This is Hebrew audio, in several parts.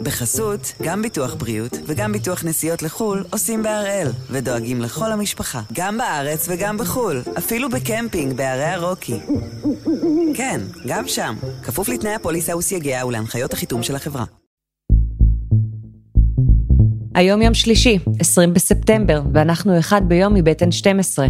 בחסות, גם ביטוח בריאות וגם ביטוח נסיעות לחול עושים בהראל, ודואגים לכל המשפחה, גם בארץ וגם בחול, אפילו בקמפינג בערי הרוקי. כן, גם שם, כפוף לתנאי הפוליסה וסייגיה ולהנחיות החיתום של החברה. היום יום שלישי, 20 בספטמבר, ואנחנו אחד ביום מבטן 12.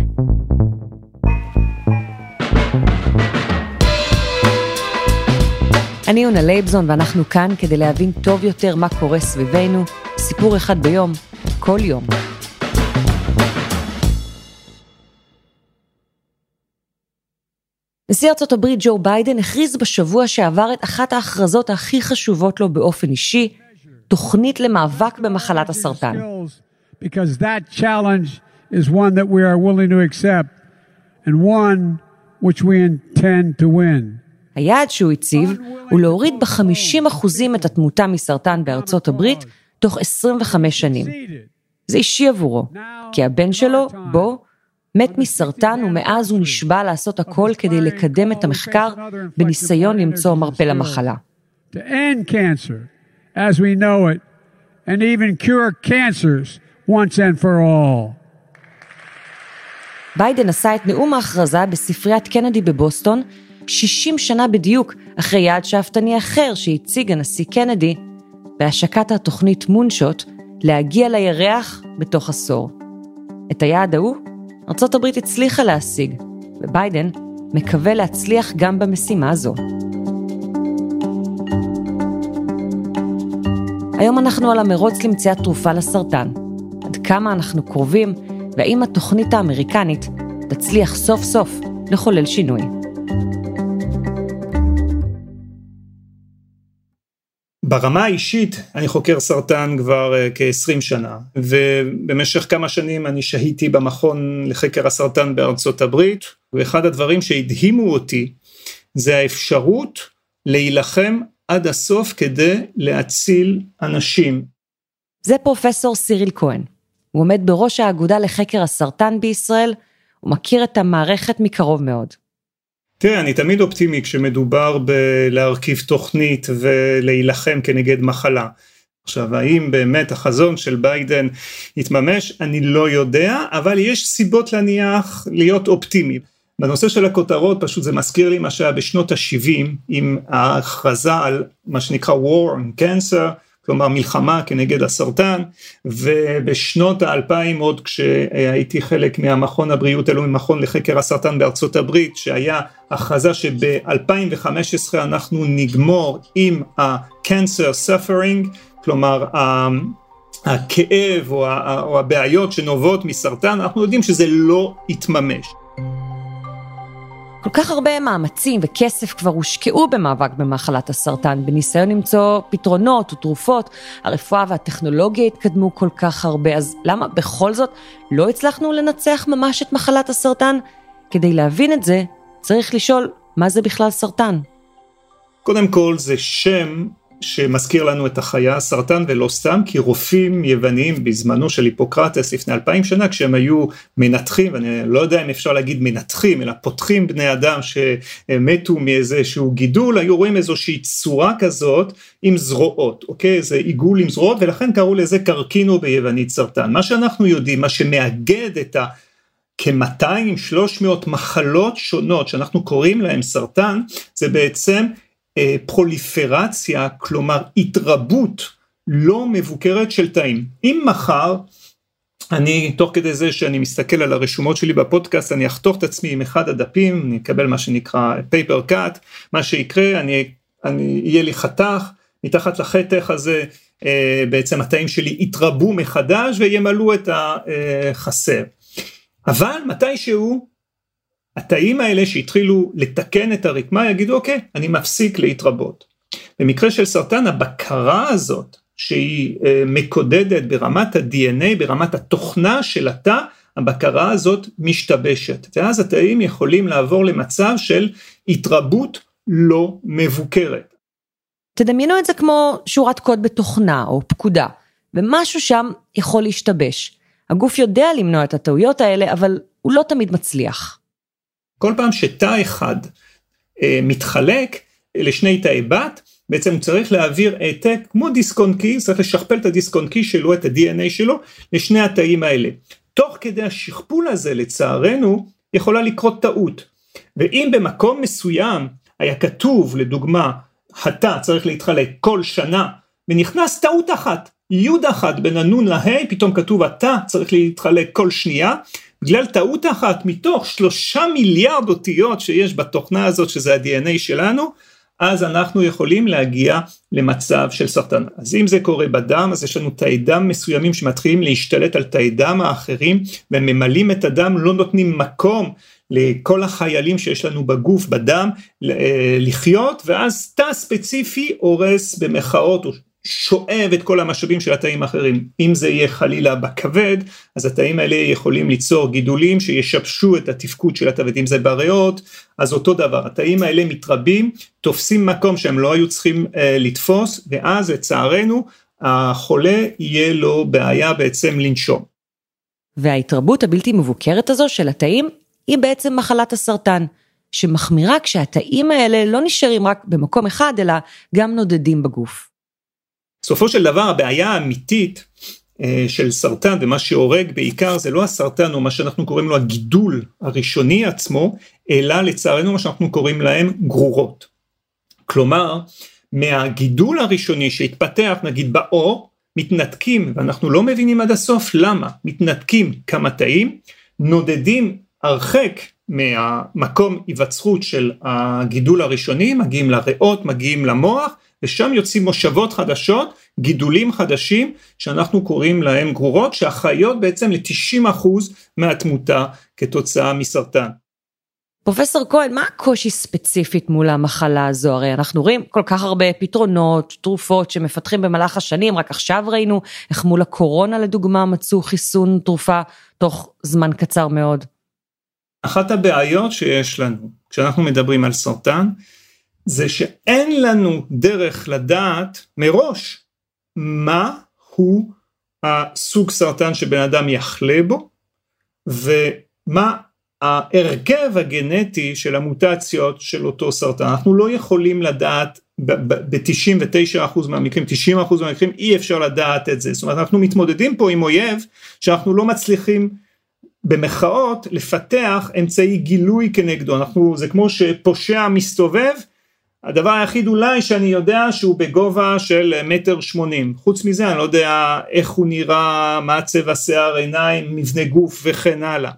אני יונתן ליבזון ואנחנו כאן כדי להבין טוב יותר מה קורה סביבנו, סיפור אחד ביום, כל יום. נשיא ארצות הברית ג'ו ביידן הכריז בשבוע שעבר את אחת ההכרזות הכי חשובות לו באופן אישי, תוכנית למאבק במחלת הסרטן. Because that challenge is one that we are willing to accept and one which we intend to win. היעד שהוא הציב הוא להוריד ב-50% את התמותה מסרטן בארצות הברית תוך 25 שנים. זה אישי עבורו, כי הבן שלו, בו, מת מסרטן ומאז הוא נשבע לעשות הכל כדי לקדם את המחקר בניסיון למצוא מרפא למחלה. As we know it, and even cure cancers once and for all. ביידן עשה את נאום ההכרזה בספריית קנדי בבוסטון, 60 שנה בדיוק אחרי יעד שאפתני אחר שהציג הנשיא קנדי, בהשקת התוכנית מונשוט להגיע לירח בתוך עשור. את היעד ההוא, ארצות הברית הצליחה להשיג, וביידן מקווה להצליח גם במשימה הזו. היום אנחנו על המרוץ למציאת תרופה לסרטן. עד כמה אנחנו קרובים, והאם התוכנית האמריקנית תצליח סוף סוף לחולל שינוי. ברמה האישית, אני חוקר סרטן כבר כ-20 שנה, ובמשך כמה שנים אני שהיתי במכון לחקר הסרטן בארצות הברית, ואחד הדברים שהדהימו אותי זה האפשרות להילחם עד הסוף כדי להציל אנשים. זה פרופסור סיריל כהן. הוא עומד בראש האגודה לחקר הסרטן בישראל, הוא מכיר את המערכת מקרוב מאוד. תראה, אני תמיד אופטימי כשמדובר בלהרכיב תוכנית ולהילחם כנגד מחלה. עכשיו, האם באמת החזון של ביידן יתממש? אני לא יודע, אבל יש סיבות להניח להיות אופטימי. בנושא של הכותרות, פשוט זה מזכיר לי מה שהיה בשנות ה-70, עם ההכרזה על מה שנקרא War on Cancer, כלומר מלחמה כנגד הסרטן, ובשנות ה-2000 עוד כשהייתי חלק מהמכון הבריאות אלו, ממכון לחקר הסרטן בארצות הברית, שהיה הכרזה שב-2015 אנחנו נגמור עם ה-Cancer Suffering, כלומר הכאב או הבעיות שנובעות מסרטן, אנחנו יודעים שזה לא יתממש. כל כך הרבה מאמצים וכסף כבר הושקעו במאבק במחלת הסרטן, בניסיון למצוא פתרונות ותרופות, הרפואה והטכנולוגיה התקדמו כל כך הרבה, אז למה בכל זאת לא הצלחנו לנצח ממש את מחלת הסרטן? כדי להבין את זה, צריך לשאול מה זה בכלל סרטן. קודם כל זה שם שמזכיר לנו את החיה הסרטן, ולא סתם, כי רופאים יוונים בזמנו של היפוקרטס לפני 2000 שנה, כשהם היו מנתחים, ואני לא יודע אם אפשר להגיד מנתחים, אלא פותחים בני אדם שמתו מאיזשהו גידול, היו רואים איזושהי צורה כזאת עם זרועות, אוקיי? זה עיגול עם זרועות, ולכן קראו לזה קרקינו ביוונית סרטן. מה שאנחנו יודעים, מה שמאגד את כ-200-300 מחלות שונות, שאנחנו קוראים להן סרטן, זה בעצם פרוליפרציה, כלומר התרבות לא מבוקרת של תאים. אם מחר, אני תוך כדי זה שאני מסתכל על הרשומות שלי בפודקאסט, אני אחתוך את עצמי עם אחד הדפים, אני אקבל מה שנקרא paper cut, מה שיקרה, יהיה לי חתך, מתחת לחתך הזה, בעצם התאים שלי יתרבו מחדש, וימלאו את החסר. אבל מתישהו, התאים האלה שהתחילו לתקן את הרקמה, יגידו, אוקיי, אני מפסיק להתרבות. במקרה של סרטן, הבקרה הזאת, שהיא מקודדת ברמת ה-DNA, ברמת התוכנה של התא, הבקרה הזאת משתבשת. ואז התאים יכולים לעבור למצב של התרבות לא מבוקרת. תדמיינו את זה כמו שורת קוד בתוכנה או פקודה, ומשהו שם יכול להשתבש. הגוף יודע למנוע את הטעויות האלה, אבל הוא לא תמיד מצליח. כל פעם שתא אחד מתחלק לשני תאי בת, בעצם הוא צריך להעביר העתק, כמו דיסק-און-קי, צריך לשכפל את הדיסק-און-קי שלו, את ה-DNA שלו, לשני התאים האלה. תוך כדי השכפול הזה, לצערנו, יכולה לקרות טעות. ואם במקום מסוים היה כתוב, לדוגמה, חטא צריך להתחלק כל שנה, ונכנס טעות אחת, יוד אחת בין הנון להי, פתאום כתוב אתה צריך להתחלק כל שנייה, בגלל טעות אחת מתוך 3 מיליארד אותיות שיש בתוכנה הזאת, שזה ה-DNA שלנו, אז אנחנו יכולים להגיע למצב של סרטן. אז אם זה קורה בדם, אז יש לנו תאי דם מסוימים שמתחילים להשתלט על תאי דם האחרים, וממלאים את הדם, לא נותנים מקום לכל החיילים שיש לנו בגוף, בדם, לחיות, ואז תא ספציפי הורס במחאות, או שואב את כל המשאבים של התאים האחרים. אם זה יהיה חלילה בכבד, אז התאים האלה יכולים ליצור גידולים שישבשו את התפקוד של התא, אם זה בריאות, אז אותו דבר, התאים האלה מתרבים, תופסים מקום שהם לא היו צריכים לתפוס, ואז לצערנו, החולה יהיה לו בעיה בעצם לנשום. וההתרבות הבלתי מבוקרת הזו של התאים, היא בעצם מחלת הסרטן, שמחמירה כשהתאים האלה לא נשארים רק במקום אחד, אלא גם נודדים בגוף. סופו של דבר, הבעיה האמיתית של סרטן, ומה שהורג בעיקר, זה לא הסרטן, או מה שאנחנו קוראים לו הגידול הראשוני עצמו, אלא לצערנו מה שאנחנו קוראים להם גרורות. כלומר, מהגידול הראשוני שהתפתח, נגיד באור, מתנתקים, ואנחנו לא מבינים עד הסוף למה, מתנתקים כמה תאים, נודדים הרחק מהמקום היווצרות של הגידול הראשוני, מגיעים לריאות, מגיעים למוח, ושם יוצאים מושבות חדשות, גידולים חדשים, שאנחנו קוראים להם גרורות, שאחראיות בעצם ל-90% מהתמותה כתוצאה מסרטן. פרופסור כהן, מה הקושי ספציפית מול המחלה הזו? הרי אנחנו רואים כל כך הרבה פתרונות, תרופות שמפתחים במהלך השנים, רק עכשיו ראינו איך מול הקורונה לדוגמה מצאו חיסון תרופה תוך זמן קצר מאוד. אחת הבעיות שיש לנו, כשאנחנו מדברים על סרטן, זה שאין לנו דרך לדעת מראש מה הוא הסוג סרטן שבן אדם יחלה בו, ומה ההרכב הגנטי של המוטציות של אותו סרטן. אנחנו לא יכולים לדעת ב-99% מהמקרים, 90% מהמקרים, אי אפשר לדעת את זה. זאת אומרת, אנחנו מתמודדים פה עם אויב שאנחנו לא מצליחים במחאות לפתח אמצעי גילוי כנגדו. זה כמו שפושע מסתובב, הדבר היחיד אולי שאני יודע שהוא בגובה של 1.80 מטר, חוץ מזה אני לא יודע איך הוא נראה, מה צבע שיער, עיניים, מבנה גוף וכן הלאה.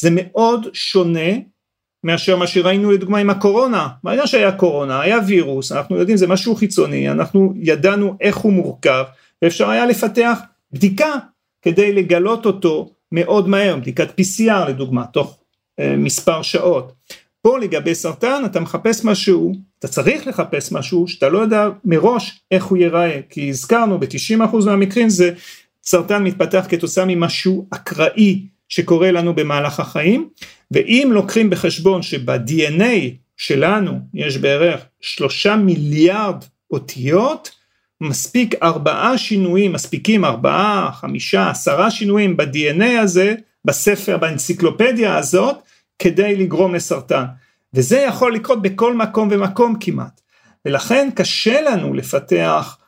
זה מאוד שונה מאשר מה שראינו לדוגמה עם הקורונה. מה יודע שהיה קורונה, היה וירוס, אנחנו יודעים זה משהו חיצוני, אנחנו ידענו איך הוא מורכב, ואפשר היה לפתח בדיקה כדי לגלות אותו מאוד מהר, בדיקת PCR לדוגמה, תוך מספר שעות. פה לגבי סרטן אתה מחפש משהו, אתה צריך לחפש משהו שאתה לא יודע מראש איך הוא ייראה, כי הזכרנו ב-90% מהמקרים זה סרטן מתפתח כתוצאה ממשהו אקראי שקורה לנו במהלך החיים, ואם לוקחים בחשבון שב-DNA שלנו יש בערך 3 מיליארד אותיות, מספיק 4 שינויים, מספיקים 4, 5, 10 שינויים ב-DNA הזה, בספר, באנציקלופדיה הזאת, כדי לגרום לסרטן. וזה יכול לקרות בכל מקום ומקום כמעט. ולכן קשה לנו לפתח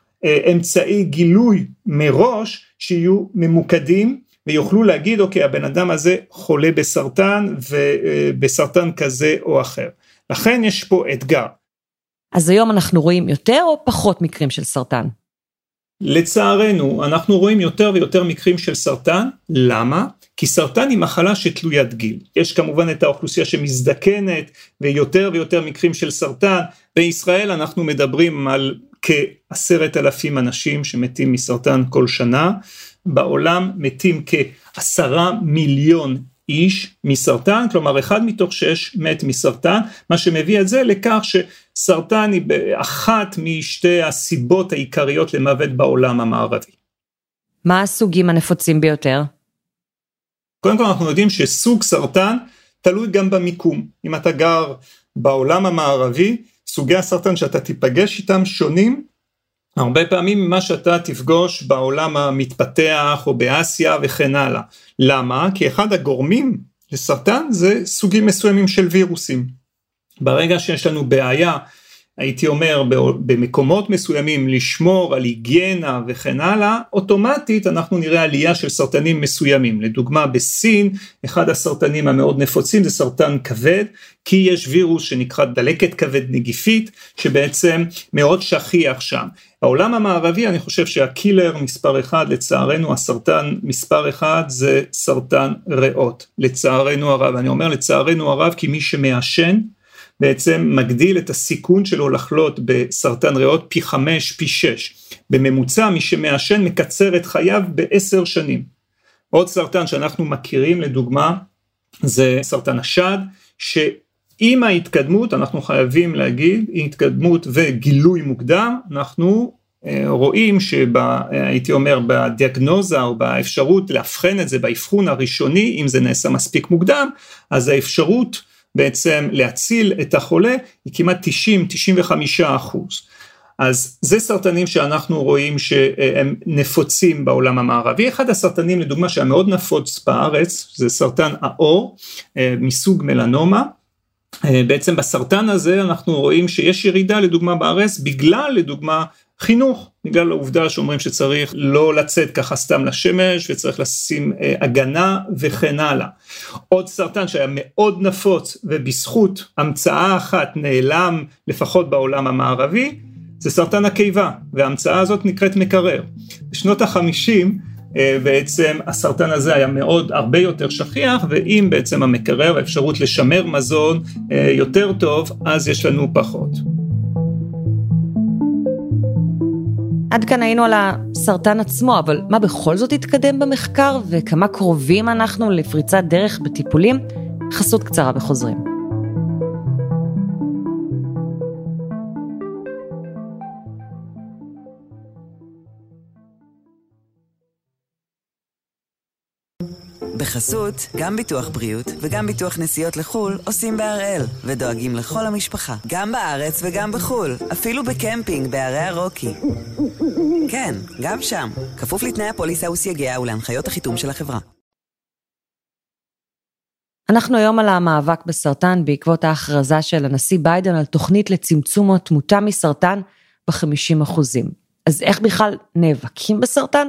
אמצעי גילוי מראש, שיהיו ממוקדים, ויוכלו להגיד, אוקיי, הבן אדם הזה חולה בסרטן, ובסרטן כזה או אחר. לכן יש פה אתגר. אז היום אנחנו רואים יותר או פחות מקרים של סרטן? לצערנו, אנחנו רואים יותר ויותר מקרים של סרטן. למה? כי סרטן היא מחלה שתלוית גיל. יש כמובן את האוכלוסייה שמזדקנת, ויותר ויותר מקרים של סרטן. בישראל אנחנו מדברים על כ10,000 אנשים שמתים מסרטן כל שנה. בעולם מתים כ10 מיליון איש מסרטן, כלומר 1 מתוך 6 מת מסרטן, מה שמביא את זה לכך שסרטן היא אחת משתי הסיבות העיקריות למוות בעולם המערבי. מה הסוגים הנפוצים ביותר? קודם כל אנחנו יודעים שסוג סרטן תלוי גם במיקום. אם אתה גר בעולם המערבי, סוגי הסרטן שאתה תיפגש איתם שונים, הרבה פעמים מה שאתה תפגוש בעולם המתפתח או באסיה וכן הלאה. למה? כי אחד הגורמים לסרטן זה סוגים מסוימים של וירוסים. ברגע שיש לנו בעיה הייתי אומר, במקומות מסוימים לשמור על היגיינה וכן הלאה, אוטומטית אנחנו נראה עלייה של סרטנים מסוימים. לדוגמה בסין, אחד הסרטנים המאוד נפוצים זה סרטן כבד, כי יש וירוס שנקרא דלקת כבד נגיפית, שבעצם מאוד שכיח שם. העולם המערבי, אני חושב שהקילר מספר אחד, לצערנו הסרטן מספר אחד, זה סרטן ריאות, לצערנו הרב. אני אומר לצערנו הרב, כי מי שמעשן, בעצם מגדיל את הסיכון שלו לחלות בסרטן ריאות פי 5, פי 6. בממוצע מי שמעשן מקצר את חייו ב10 שנים. עוד סרטן שאנחנו מכירים לדוגמה זה סרטן השד, שעם ההתקדמות אנחנו חייבים להגיד, התקדמות וגילוי מוקדם, אנחנו רואים שהייתי אומר בדיאגנוזה או באפשרות להבחן את זה באבחון הראשוני, אם זה נעשה מספיק מוקדם, אז האפשרות בעצם להציל את החולה היא כמעט 90-95%. אז זה סרטנים שאנחנו רואים שהם נפוצים בעולם המערבי. אחד הסרטנים לדוגמה שהיה מאוד נפוץ בארץ, זה סרטן העור מסוג מלנומה. בעצם בסרטן הזה אנחנו רואים שיש ירידה לדוגמה בארץ, בגלל לדוגמה חינוך, בגלל העובדה שאומרים שצריך לא לצאת ככה סתם לשמש, וצריך לשים הגנה וכן הלאה. עוד סרטן שהיה מאוד נפוץ, ובזכות המצאה אחת נעלם, לפחות בעולם המערבי, זה סרטן הקיבה, וההמצאה הזאת נקראת מקרר. בשנות ה-50, בעצם הסרטן הזה היה מאוד הרבה יותר שכיח, ואם בעצם המקרר, האפשרות לשמר מזון יותר טוב, אז יש לנו פחות. עד כאן היינו על הסרטן עצמו, אבל מה בכל זאת התקדם במחקר, וכמה קרובים אנחנו לפריצת דרך בטיפולים? חסות קצרה וחוזרים. בחסות, גם ביטוח בריאות וגם ביטוח נסיעות לחול עושים בהראל ודואגים לכל המשפחה, גם בארץ וגם בחול, אפילו בקמפינג בערי הרוקי. כן, גם שם, כפוף לתנאי הפוליסה וסייגיה ולהנחיות החיתום של החברה. אנחנו היום על המאבק בסרטן בעקבות ההכרזה של הנשיא ביידן על תוכנית לצמצום התמותה מסרטן ב-50%. אז איך בכלל נאבקים בסרטן?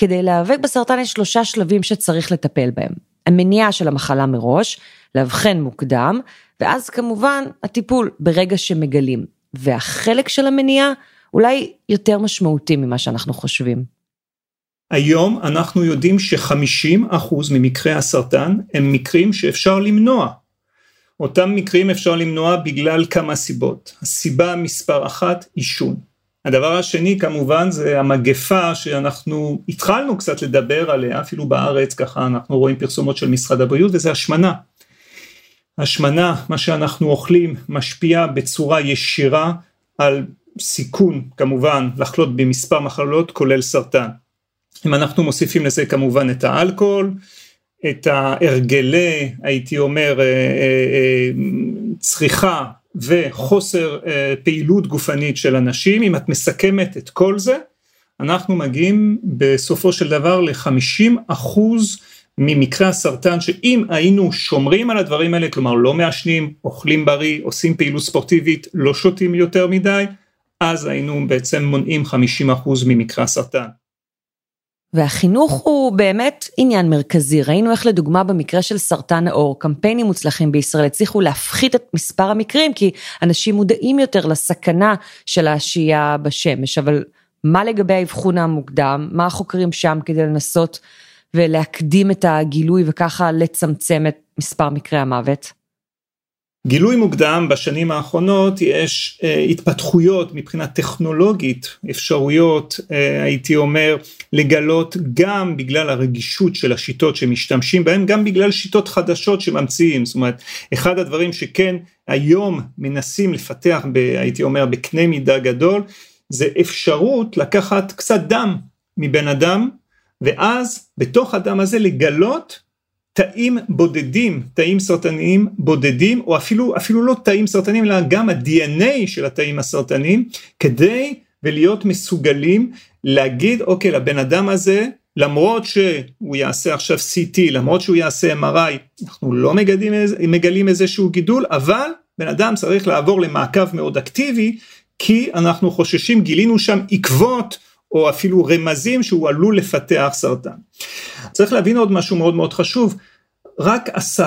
כדי להיאבק בסרטן יש 3 שלבים שצריך לטפל בהם. המניעה של המחלה מראש, להבחן מוקדם, ואז כמובן הטיפול ברגע שמגלים. והחלק של המניעה אולי יותר משמעותי ממה שאנחנו חושבים. היום אנחנו יודעים ש50% ממקרי הסרטן הם מקרים שאפשר למנוע. אותם מקרים אפשר למנוע בגלל כמה סיבות. הסיבה מספר 1, עישון. הדבר השני כמובן זה המגפה שאנחנו התחלנו קצת לדבר עליה, אפילו בארץ ככה אנחנו רואים פרסומות של משרד הבריאות, וזה השמנה. השמנה, מה שאנחנו אוכלים, משפיע בצורה ישירה על סיכון כמובן לחלות במספר מחלות כולל סרטן. אם אנחנו מוסיפים לזה כמובן את האלכוהול, את ההרגלי, הייתי אומר, צריכה, וחוסר פעילות גופנית של אנשים, אם את מסכמת את כל זה, אנחנו מגיעים בסופו של דבר ל-50% ממקרי הסרטן, שאם היינו שומרים על הדברים האלה, כלומר לא מעשנים, אוכלים בריא, עושים פעילות ספורטיבית, לא שותים יותר מדי, אז היינו בעצם מונעים 50% ממקרי הסרטן. והחינוך הוא באמת עניין מרכזי. ראינו איך לדוגמה במקרה של סרטן העור, קמפיינים מוצלחים בישראל הצליחו להפחית את מספר המקרים, כי אנשים מודעים יותר לסכנה של השהייה בשמש. אבל מה לגבי האבחון המוקדם? מה החוקרים שם כדי לנסות ולהקדים את הגילוי וככה לצמצם את מספר מקרי המוות? גילוי מוקדם בשנים האחרונות יש התפתחויות מבחינה טכנולוגית, אפשרויות הייתי אומר לגלות גם בגלל הרגישות של השיטות שמשתמשים בהם, גם בגלל שיטות חדשות שממציאים. זאת אומרת, אחד הדברים שכן היום מנסים לפתח הייתי אומר בקנה מידה גדול, זה אפשרות לקחת קצת דם מבן אדם, ואז בתוך הדם הזה לגלות תאים בודדים, תאים סרטניים בודדים, או אפילו לא תאים סרטניים, אלא גם ה-DNA של התאים הסרטניים, כדי ולהיות מסוגלים להגיד, אוקיי, לבן אדם הזה, למרות שהוא יעשה עכשיו CT, למרות שהוא יעשה MRI, אנחנו לא מגלים איזשהו גידול, אבל בן אדם צריך לעבור למעקב מאוד אקטיבי, כי אנחנו חוששים, גילינו שם עקבות, או אפילו רמזים שהוא עלול לפתח סרטן. צריך להבין עוד משהו מאוד מאוד חשוב, רק 10%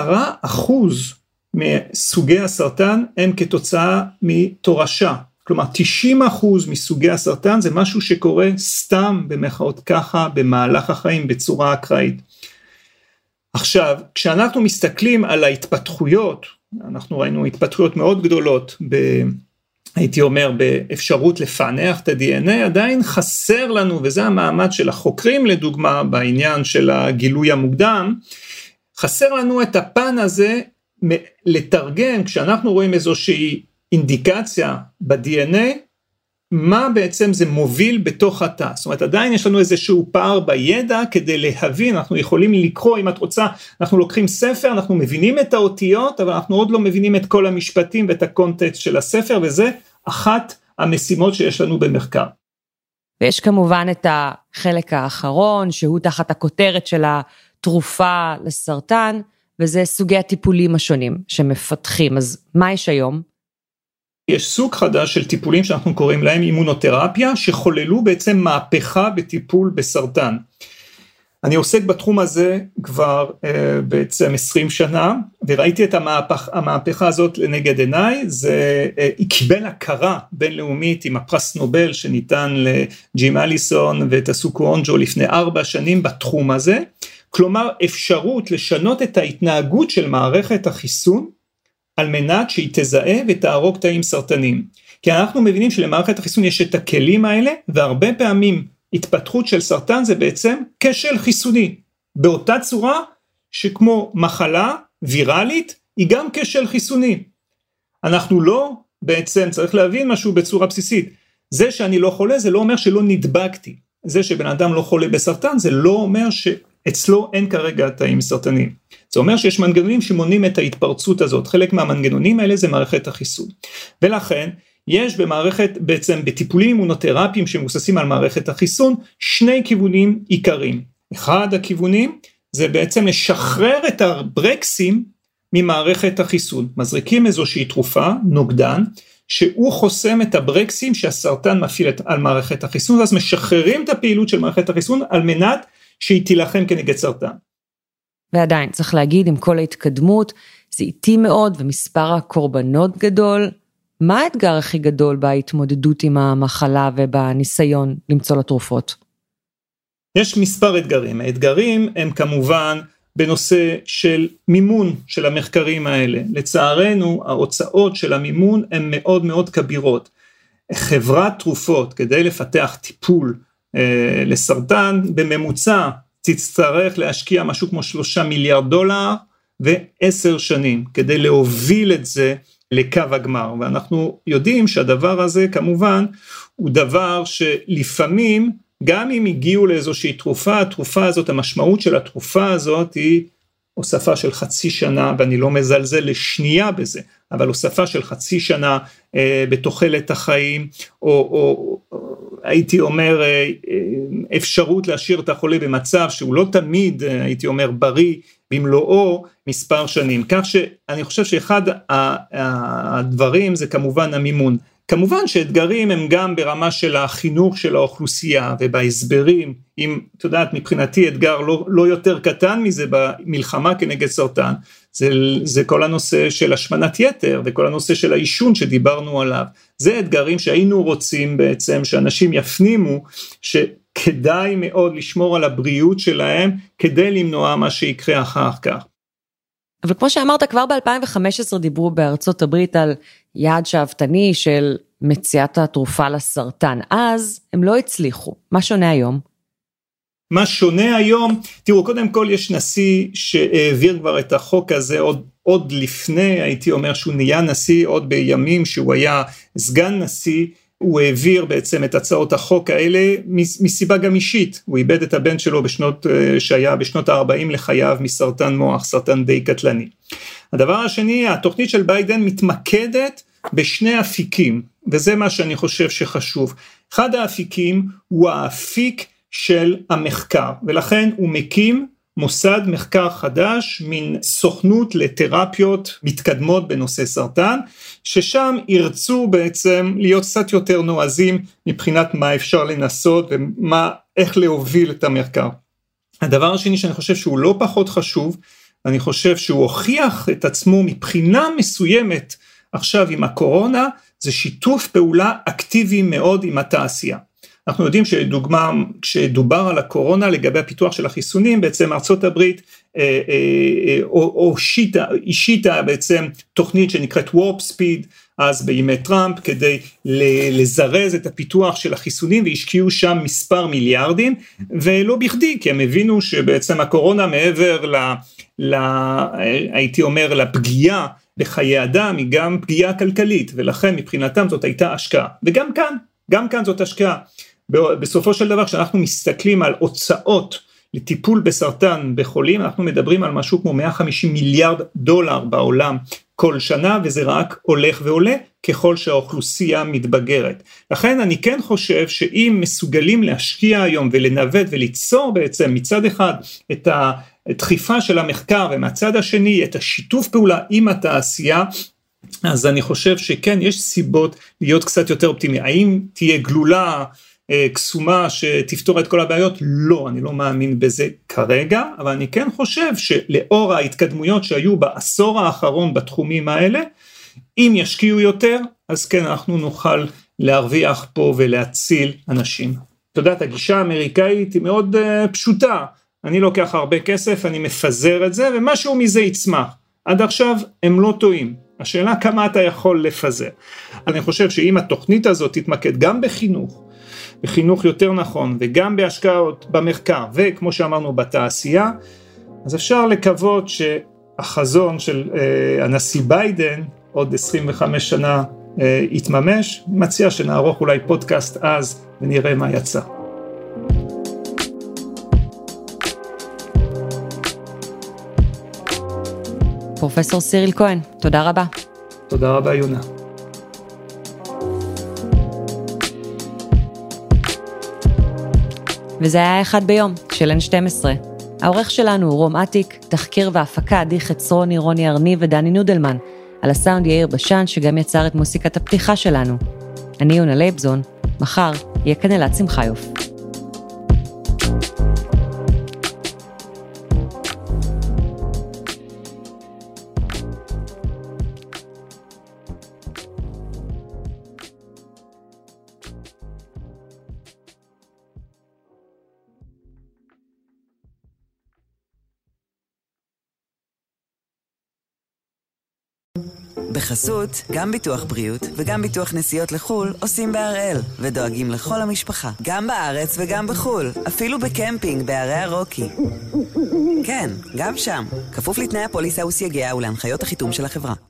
מסוגי הסרטן הם כתוצאה מתורשה, כלומר 90% מסוגי הסרטן זה משהו שקורה סתם במחאות ככה, במהלך החיים בצורה אקראית. עכשיו, כשאנחנו מסתכלים על ההתפתחויות, אנחנו ראינו התפתחויות מאוד גדולות הייתי אומר באפשרות לפענח את ה-DNA, עדיין חסר לנו, וזה המעמד של החוקרים לדוגמה, בעניין של הגילוי המוקדם, חסר לנו את הפן הזה לתרגם, כשאנחנו רואים איזושהי אינדיקציה ב-DNA, מה בעצם זה מוביל בתוך התא, זאת אומרת עדיין יש לנו איזשהו פער בידע, כדי להבין, אנחנו יכולים לקרוא אם את רוצה, אנחנו לוקחים ספר, אנחנו מבינים את האותיות, אבל אנחנו עוד לא מבינים את כל המשפטים ואת הקונטקסט של הספר, וזה אחת המשימות שיש לנו במחקר. ויש כמובן את החלק האחרון, שהוא תחת הכותרת של התרופה לסרטן, וזה סוגי הטיפולים השונים שמפתחים, אז מה יש היום? יש סוג חדש של טיפולים שאנחנו קוראים להם אימונותרפיה, שחוללו בעצם מהפכה בטיפול בסרטן. אני עוסק בתחום הזה כבר בעצם 20 שנה, וראיתי את המהפכה הזאת לנגד עיניי, זה קיבל הכרה בינלאומית עם הפרס נובל שניתן לג'ים אליסון וטסוקו אונג'ו לפני 4 שנים בתחום הזה, כלומר אפשרות לשנות את ההתנהגות של מערכת החיסון, על מנת שהיא תזהה ותהרוג תאים סרטנים. כי אנחנו מבינים שלמערכת החיסון יש את הכלים האלה, והרבה פעמים התפתחות של סרטן זה בעצם כשל חיסוני. באותה צורה שכמו מחלה ויראלית, היא גם כשל חיסוני. אנחנו לא בעצם, צריך להבין משהו בצורה בסיסית. זה שאני לא חולה זה לא אומר שלא נדבקתי. זה שבן אדם לא חולה בסרטן זה לא אומר אצלו אין כרגע תאים סרטנים. זה אומר שיש מנגנונים שמונים את ההתפרצות הזאת, חלק מהמנגנונים האלה זה מערכת החיסון. ולכן יש במערכת בעצם בטיפולים אימונותרפיים שמבוססים על מערכת החיסון, 2 כיוונים עיקריים. אחד הכיוונים זה בעצם לשחרר את הברקסים ממערכת החיסון. מזריקים איזושהי תרופה, נוגדן, שהוא חוסם את הברקסים שהסרטן מפעיל על מערכת החיסון, אז משחררים את הפעילות של מערכת החיסון על מנת שהיא תילחם כנגד סרטן. ועדיין, צריך להגיד, עם כל ההתקדמות, זה איטי מאוד, ומספר הקורבנות גדול. מה האתגר הכי גדול בהתמודדות עם המחלה, ובניסיון למצוא לתרופות? יש מספר אתגרים. האתגרים הם כמובן, בנושא של מימון של המחקרים האלה. לצערנו, ההוצאות של המימון הן מאוד מאוד כבירות. חברת תרופות, כדי לפתח טיפול, לסרטן, בממוצע תצטרך להשקיע משהו כמו $3 מיליארד ו10 שנים, כדי להוביל את זה לקו הגמר, ואנחנו יודעים שהדבר הזה כמובן, הוא דבר שלפעמים, גם אם הגיעו לאיזושהי תרופה, התרופה הזאת, המשמעות של התרופה הזאת, היא הוספה של חצי שנה, ואני לא מזלזל לשנייה בזה, אבל הוספה של חצי שנה בתוחלת החיים, או הייתי אומר, אפשרות להשאיר את החולה במצב שהוא לא תמיד, הייתי אומר, בריא במלואו מספר שנים. כך שאני חושב שאחד הדברים זה כמובן המימון. כמובן שאתגרים הם גם ברמה של החינוך של האוכלוסייה ובהסברים, אם את יודעת מבחינתי אתגר לא יותר קטן מזה במלחמה כנגד סרטן, זה כל הנושא של השמנת יתר וכל הנושא של האישון שדיברנו עליו, זה אתגרים שהיינו רוצים בעצם שאנשים יפנימו שכדאי מאוד לשמור על הבריאות שלהם כדי למנוע מה שיקרה אחר כך. אבל כמו שאמרת, כבר ב-2015 דיברו בארצות הברית על יעד שאפתני של מציאת התרופה לסרטן, אז הם לא הצליחו. מה שונה היום? מה שונה היום? תראו, קודם כל יש נשיא שהעביר כבר את החוק הזה עוד לפני, הייתי אומר שהוא נהיה נשיא עוד בימים שהוא היה סגן נשיא, הוא העביר בעצם את הצעות החוק האלה מסיבה גם אישית, הוא איבד את הבן שלו שהיה בשנות ה-40 לחייו מסרטן מוח, סרטן די קטלני. הדבר השני, התוכנית של ביידן מתמקדת בשני אפיקים, וזה מה שאני חושב שחשוב. אחד האפיקים הוא האפיק של המחקר, ולכן הוא מקים מוסד מחקר חדש, מין סוכנות לתרפיות מתקדמות בנושא סרטן, ששם ירצו בעצם להיות קצת יותר נועזים מבחינת מה אפשר לנסות ואיך להוביל את המחקר. הדבר השני שאני חושב שהוא לא פחות חשוב, אני חושב שהוא הוכיח את עצמו מבחינה מסוימת עכשיו עם הקורונה, זה שיתוף פעולה אקטיבי מאוד עם התעשייה. אנחנו יודעים שדוגמה, כשדובר על הקורונה לגבי הפיתוח של החיסונים, בעצם ארצות הברית אישיתה בעצם תוכנית שנקראת Warp Speed, אז בימי טראמפ, כדי לזרז את הפיתוח של החיסונים, והשקיעו שם מספר מיליארדים, ולא בכדי, כי הם הבינו שבעצם הקורונה מעבר הייתי אומר, לפגיעה בחיי אדם, היא גם פגיעה כלכלית, ולכן מבחינתם זאת הייתה השקעה, וגם כאן, זאת השקעה. בסופו של דבר, כשאנחנו מסתכלים על הוצאות לטיפול בסרטן בחולים, אנחנו מדברים על משהו כמו 150 מיליארד דולר בעולם כל שנה, וזה רק הולך ועולה ככל שהאוכלוסייה מתבגרת. לכן אני כן חושב שאם מסוגלים להשקיע היום ולנווט וליצור בעצם מצד אחד את הדחיפה של המחקר, ומהצד השני את השיתוף פעולה עם התעשייה, אז אני חושב שכן, יש סיבות להיות קצת יותר אופטימי. האם תהיה גלולה קסומה שתפתור את כל הבעיות? לא, אני לא מאמין בזה כרגע, אבל אני כן חושב שלאור ההתקדמויות שהיו בעשור האחרון בתחומים האלה, אם ישקיעו יותר, אז כן, אנחנו נוכל להרוויח פה ולהציל אנשים. תודעת הגישה האמריקאית היא מאוד פשוטה, אני לוקח הרבה כסף, אני מפזר את זה, ומשהו מזה יצמח. עד עכשיו הם לא טועים. השאלה כמה אתה יכול לפזר. אני חושב שאם התוכנית הזאת תתמקד גם בחינוך, יותר נכון, וגם בהשקעות במחקר, וכמו שאמרנו בתעשייה, אז אפשר לקוות שהחזון של הנשיא ביידן, עוד 25 שנה יתממש, מציע שנערוך אולי פודקאסט אז, ונראה מה יצא. פרופסור סיריל כהן, תודה רבה. תודה רבה, יונה. וזה היה אחד ביום של N12. העורך שלנו הוא רום עתיק, תחקיר והפקה עדי חצרוני, רוני ארני ודני נודלמן, על הסאונד יאיר בשן שגם יצר את מוסיקת הפתיחה שלנו. אני יונה ליבזון, מחר יהיה כאן אלעד שמחיוף. בחסות, גם ביטוח בריאות וגם ביטוח נסיעות לחול עושים בהראל ודואגים לכל המשפחה, גם בארץ וגם בחול, אפילו בקמפינג בערי הרוקי. כן, גם שם, כפוף לתנאי הפוליסה וסייגיה ולהנחיות החיתום של החברה.